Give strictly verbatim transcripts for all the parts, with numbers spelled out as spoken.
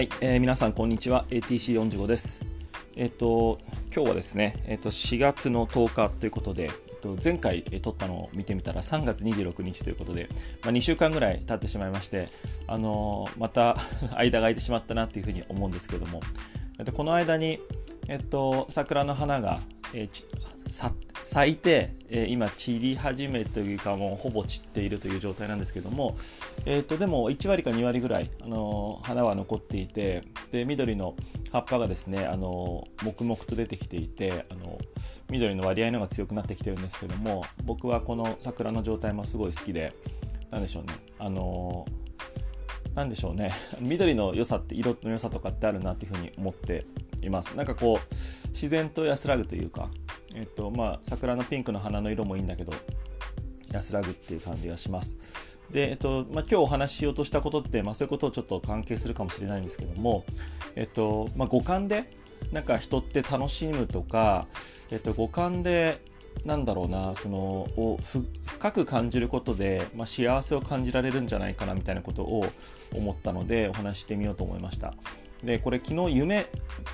はい、えー、皆さんこんにちは。 エーティーシーよんじゅうご です。えっと今日はですね、えっと、しがつのとおかということで、えっと、前回撮ったのを見てみたらさんがつにじゅうろくにちということで、まあ、にしゅうかんぐらい経ってしまいまして、あのー、また間が空いてしまったなというふうに思うんですけども、えっと、この間に、えっと、桜の花が、えー、さ咲いて、えー、今散り始めというか、もうほぼ散っているという状態なんですけども、えー、とでもいちわりかにわりぐらい、あのー、花は残っていて、で緑の葉っぱがですね、あのー、黙々と出てきていて、あのー、緑の割合の方が強くなってきてるんですけども、僕はこの桜の状態もすごい好きで、なんでしょうね、あのー、なんでしょうね緑の良さって、色の良さとかってあるなっていうふうに思っています。なんかこう自然と安らぐというか、えっとまあ、桜のピンクの花の色もいいんだけど、安らぐっていう感じがします。で、えっとまあ、今日お話ししようとしたことって、まあ、そういうことをちょっと関係するかもしれないんですけども、えっとまあ、五感でなんか人って楽しむとか、えっと、五感でなんだろうな、そのを深く感じることで、まあ、幸せを感じられるんじゃないかなみたいなことを思ったので、お話ししてみようと思いました。でこれ昨日夢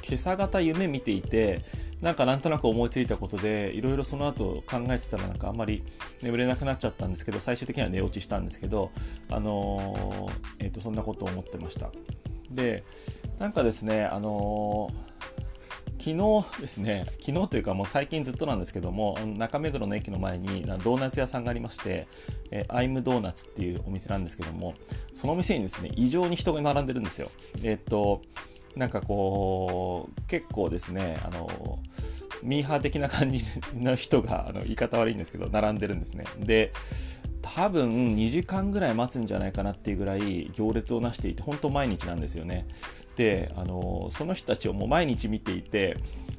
今朝方夢見ていて、なんかなんとなく思いついたことでいろいろその後考えてたら、なんかあんまり眠れなくなっちゃったんですけど、最終的には寝落ちしたんですけど、あのーえー、とそんなことを思ってました。でなんかですね、あのー、昨日ですね昨日というかもう最近ずっとなんですけども、中目黒の駅の前にドーナツ屋さんがありまして、えー、アイムドーナツっていうお店なんですけども、そのお店にですね異常に人が並んでるんですよ。えっ、ー、となんかこう結構ですね、あのミーハー的な感じの人が、あの言い方悪いんですけど並んでるんですね。で多分にじかんぐらい待つんじゃないかなっていうぐらい行列をなしていて、本当毎日なんですよね。であのその人たちをもう毎日見ていて、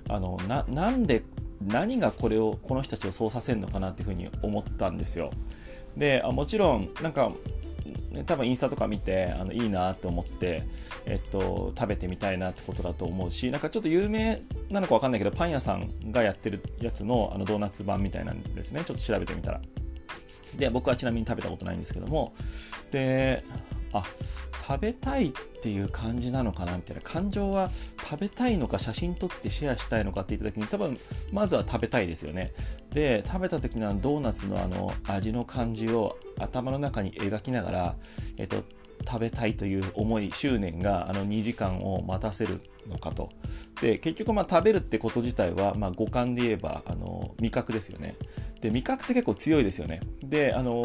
あの な, なんで何がこれをこの人たちをそうさせるのかなっていうふうに思ったんですよ。であもちろんなんか多分インスタとか見て、あのいいなと思って、えっと、食べてみたいなってことだと思うし、なんかちょっと有名なのか分かんないけど、パン屋さんがやってるやつ の, あのドーナツ版みたいなんですね。ちょっと調べてみたら、で僕はちなみに食べたことないんですけども、であ食べたいっていう感じなのかなみたいな、感情は食べたいのか写真撮ってシェアしたいのかって言った時に、多分まずは食べたいですよね。で食べた時のドーナツのあの味の感じを頭の中に描きながら、えっと、食べたいという思い執念があのにじかんを待たせるのかと。で結局まあ食べるってこと自体は、まあ、五感で言えばあの味覚ですよね。で味覚って結構強いですよね。であの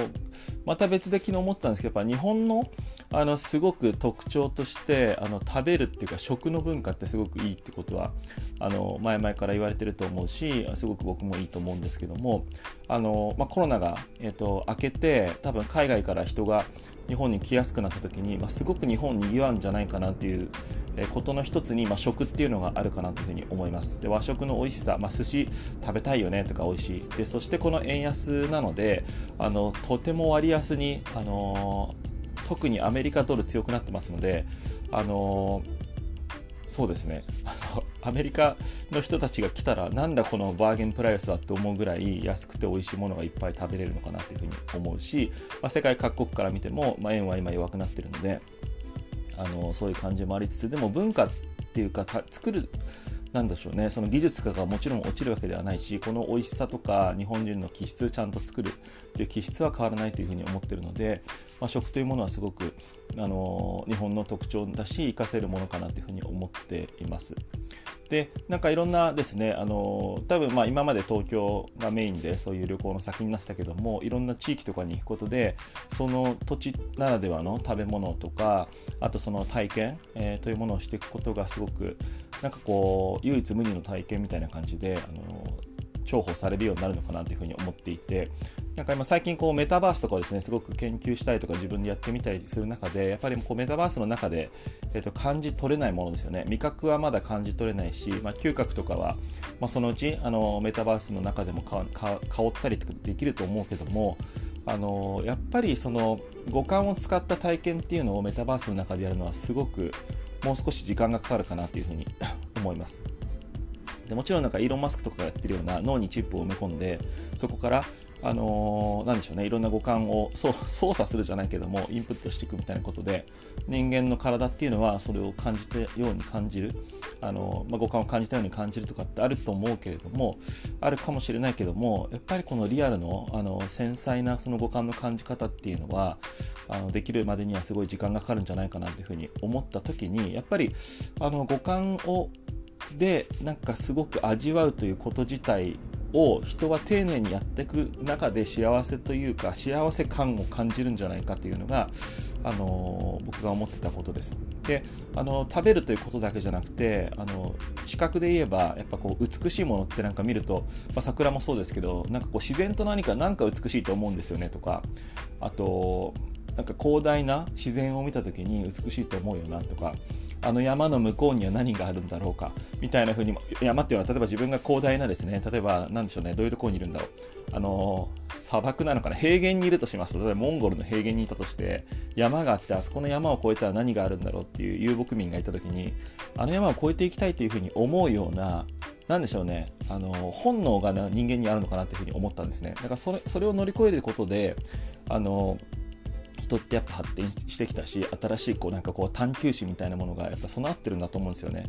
また別で昨日思ったんですけど、やっぱ日本のあのすごく特徴として、あの食べるっていうか食の文化ってすごくいいってことはあの前々から言われてると思うし、すごく僕もいいと思うんですけども、あの、まあ、コロナが、えっと、明けて多分海外から人が日本に来やすくなった時に、まあ、すごく日本にぎわうんじゃないかなっていうことの一つに、まあ、食っていうのがあるかなというふうに思います。で和食の美味しさ、まあ、寿司食べたいよねとか美味しいで、そしてこの円安なので、あのとても割安に、あのー特にアメリカドル強くなってますので、あのそうですね、あのアメリカの人たちが来たら、なんだこのバーゲンプライスはって思うぐらい安くて美味しいものがいっぱい食べれるのかなというふうに思うし、まあ、世界各国から見ても、まあ、円は今弱くなってるので、あのそういう感じもありつつ、でも文化っていうか作るなんでしょうね、その技術がもちろん落ちるわけではないし、この美味しさとか日本人の気質をちゃんと作るっていう気質は変わらないというふうに思っているので、まあ、食というものはすごくあの日本の特徴だし、活かせるものかなというふうに思っています。でなんかいろんなですね、あの多分まあ今まで東京がメインでそういう旅行の先になってたけども、いろんな地域とかに行くことで、その土地ならではの食べ物とか、あとその体験、えー、というものをしていくことがすごくなんかこう唯一無二の体験みたいな感じで、あの重宝されるようになるのかなというふうに思っていて、なんか今最近こうメタバースとかですね、すごく研究したりとか自分でやってみたりする中で、やっぱりこうメタバースの中で、えーと、感じ取れないものですよね。味覚はまだ感じ取れないし、まあ、嗅覚とかは、まあ、そのうちあのメタバースの中でもかか香ったりとかできると思うけども、あのやっぱりその五感を使った体験っていうのをメタバースの中でやるのはすごくもう少し時間がかかるかなというふうに思います。でもちろんなんかイーロン・マスクとかがやってるような脳にチップを埋め込んで、そこからあのー、なんでしょうね、いろんな五感を操作するじゃないけどもインプットしていくみたいなことで、人間の体っていうのはそれを感じたように感じる、あのーまあ、五感を感じたように感じるとかってあると思うけれども、あるかもしれないけども、やっぱりこのリアルの、あのー、繊細なその五感の感じ方っていうのはあのできるまでにはすごい時間がかかるんじゃないかなというふうに思った時に、やっぱりあの五感をでなんかすごく味わうということ自体を人は丁寧にやっていく中で、幸せというか幸せ感を感じるんじゃないかというのが、あのー、僕が思ってたことです。で、あのー、食べるということだけじゃなくて、あのー、視覚で言えばやっぱこう美しいものってなんか見ると、まあ、桜もそうですけど、なんかこう自然と何かなんか美しいと思うんですよねとか、あとなんか広大な自然を見た時に美しいと思うよなとか、あの山の向こうには何があるんだろうかみたいな風に、山っていうのは例えば自分が広大なですね、例えば何でしょうね、どういうところにいるんだろう、あの砂漠なのかな、平原にいるとします。例えばモンゴルの平原にいたとして、山があって、あそこの山を越えたら何があるんだろうっていう遊牧民がいた時に、あの山を越えていきたいという風に思うような、なんでしょうね、あの本能が人間にあるのかなという風に思ったんですね。だからそれ、それを乗り越えることで、あの人ってやっぱ発展してきたし、新しいこうなんかこう探求心みたいなものがやっぱ備わってるんだと思うんですよね。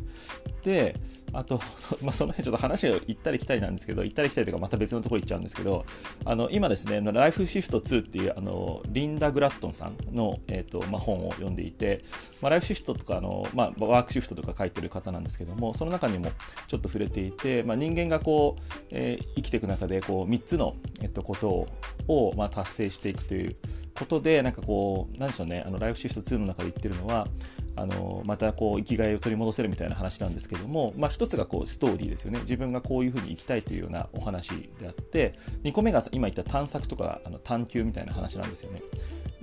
で、あと そ,、まあ、その辺ちょっと話が行ったり来たりなんですけど、行ったり来たりとかまた別のところ行っちゃうんですけど、あの今ですね、ライフシフトツーっていうあのリンダ・グラットンさんの、えーとまあ、本を読んでいて、まあ、ライフシフトとかあの、まあ、ワークシフトとか書いてる方なんですけども、その中にもちょっと触れていて、まあ、人間がこう、えー、生きていく中でこうみっつの、えっと、ことを、まあ、達成していくということで、なんかこう、なんでしょうね、あのライフシフトツーの中で言ってるのは、あのまたこう生きがいを取り戻せるみたいな話なんですけども、まあ、一つがこうストーリーですよね。自分がこういうふうに生きたいというようなお話であって、にこめが今言った探索とかあの探求みたいな話なんですよね。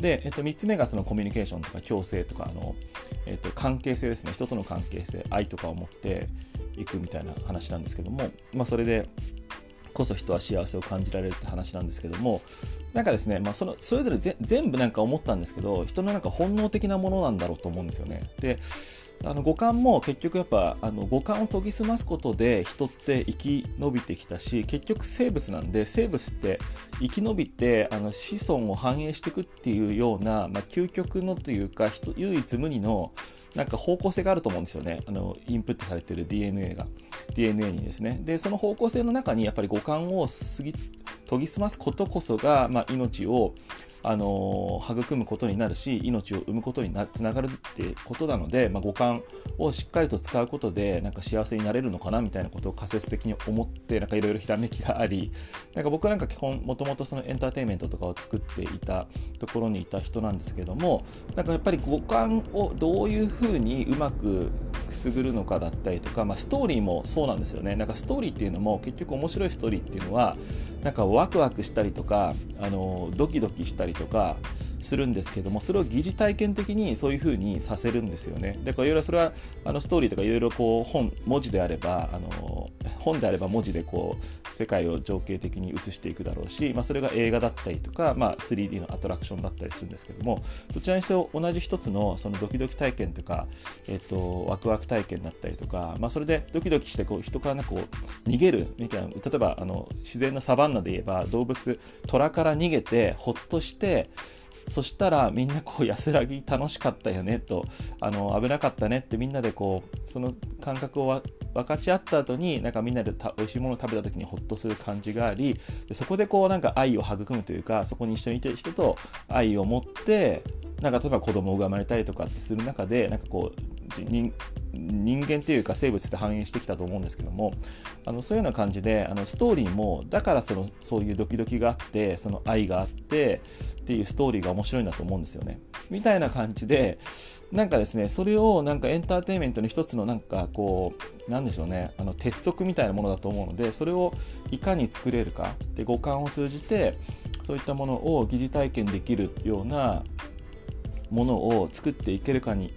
で、えっと、みっつめがそのコミュニケーションとか共生とかあの、えっと、関係性ですね。人との関係性、愛とかを持っていくみたいな話なんですけども、まあ、それでこそ人は幸せを感じられるって話なんですけども、なんかですね、まあ、そのそれぞれぜ全部なんか思ったんですけど、人のなんか本能的なものなんだろうと思うんですよね。で、あの五感も結局やっぱあの五感を研ぎ澄ますことで人って生き延びてきたし、結局生物なんで、生物って生き延びてあの子孫を繁栄していくっていうような、まあ、究極のというか唯一無二のなんか方向性があると思うんですよね。あのインプットされている ディーエヌエー が ディーエヌエー にですね。で、その方向性の中にやっぱり五感をすぎ研ぎ澄ますことこそが、まあ、命をあの育むことになるし、命を生むことになつながるってことなので、まあ、五感をしっかりと使うことでなんか幸せになれるのかなみたいなことを仮説的に思って、なんかいろいろひらめきがあり、なんか僕なんか基本もともとそのエンターテインメントとかを作っていたところにいた人なんですけども、なんかやっぱり五感をどういうふうにうまくくすぐるのかだったりとか、まあ、ストーリーもそうなんですよね。なんかストーリーっていうのも結局面白いストーリーっていうのはなんかワクワクしたりとか、あのドキドキしたりとかするんですけども、それを疑似体験的にそういう風にさせるんですよね。だからいろいろそれはあのストーリーとかいろいろこう本文字であればあの本であれば文字でこう世界を情景的に映していくだろうし、まあ、それが映画だったりとか、まあ、スリーディー のアトラクションだったりするんですけども、どちらにしても同じ一つのそのドキドキ体験とか、えっと、ワクワク体験だったりとか、まあ、それでドキドキしてこう人からなんかこう逃げるみたいな、例えばあの自然のサバンナで言えば動物虎から逃げてほっとして、そしたらみんなこう安らぎ楽しかったよねと、あの危なかったねってみんなでこうその感覚を分かち合った後に、なんかみんなでおいしいものを食べた時にほっとする感じがあり、でそこでこうなんか愛を育むというか、そこに一緒にいてる人と愛を持ってなんか例えば子供が生まれたりとかってする中で、なんかこう人, 人間というか生物って反映してきたと思うんですけども、あのそういうような感じで、あのストーリーもだからそのそういうドキドキがあって、その愛があってっていうストーリーが面白いんだと思うんですよねみたいな感じで、なんかですね、それをなんかエンターテインメントの一つのなんかこうなんでしょうね、あの鉄則みたいなものだと思うので、それをいかに作れるかで、五感を通じてそういったものを疑似体験できるようなものを作っていけるかにっ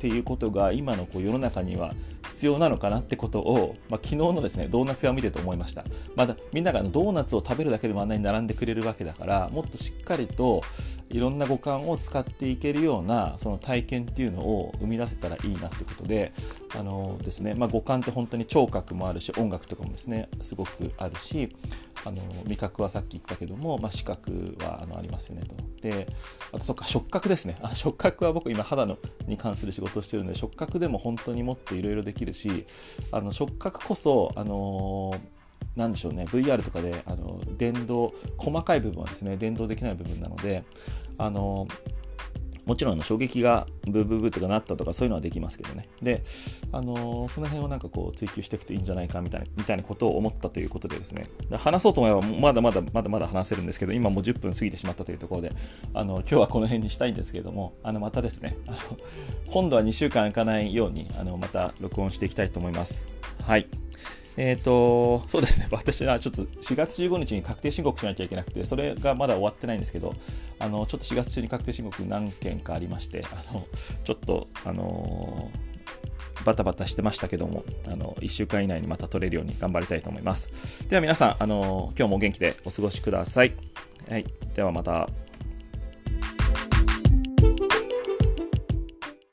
ていうことが、今のこう世の中には必要なのかなってことを、まあ、昨日のですねドーナツ屋を見てと思いました。まだみんながドーナツを食べるだけでもあんなに並んでくれるわけだから、もっとしっかりといろんな五感を使っていけるようなその体験っていうのを生み出せたらいいなってことで、あのですね、まあ、五感って本当に聴覚もあるし、音楽とかもですねすごくあるし、あの味覚はさっき言ったけども、まあ、視覚はあのありますよねと。で、あとそっか触覚ですね。あ、触覚は僕今肌のに関する仕事をしてるので、触覚でも本当にもっといろいろできるし、あの触覚こそあのーなんでしょうね、 ブイアール とかであの伝導、細かい部分はですね伝導できない部分なので、あのもちろんの衝撃がブーブーブーとかなったとかそういうのはできますけどね。で、あのその辺をなんかこう追求していくといいんじゃないかみたいな、みたいなことを思ったということでですね、話そうと思えばまだまだまだまだ話せるんですけど、今もうじゅっぷん過ぎてしまったというところで、あの今日はこの辺にしたいんですけれども、あのまたですね、あの今度はにしゅうかん行かないようにあのまた録音していきたいと思います。はい、えーと、そうですね、私はちょっとしがつじゅうごにちに確定申告しなきゃいけなくて、それがまだ終わってないんですけど、あのちょっとしがつ中に確定申告何件かありまして、あのちょっとあのーバタバタしてましたけども、あのいっしゅうかん以内にまた取れるように頑張りたいと思います。では皆さん、あの今日もお元気でお過ごしください。はい、ではまた。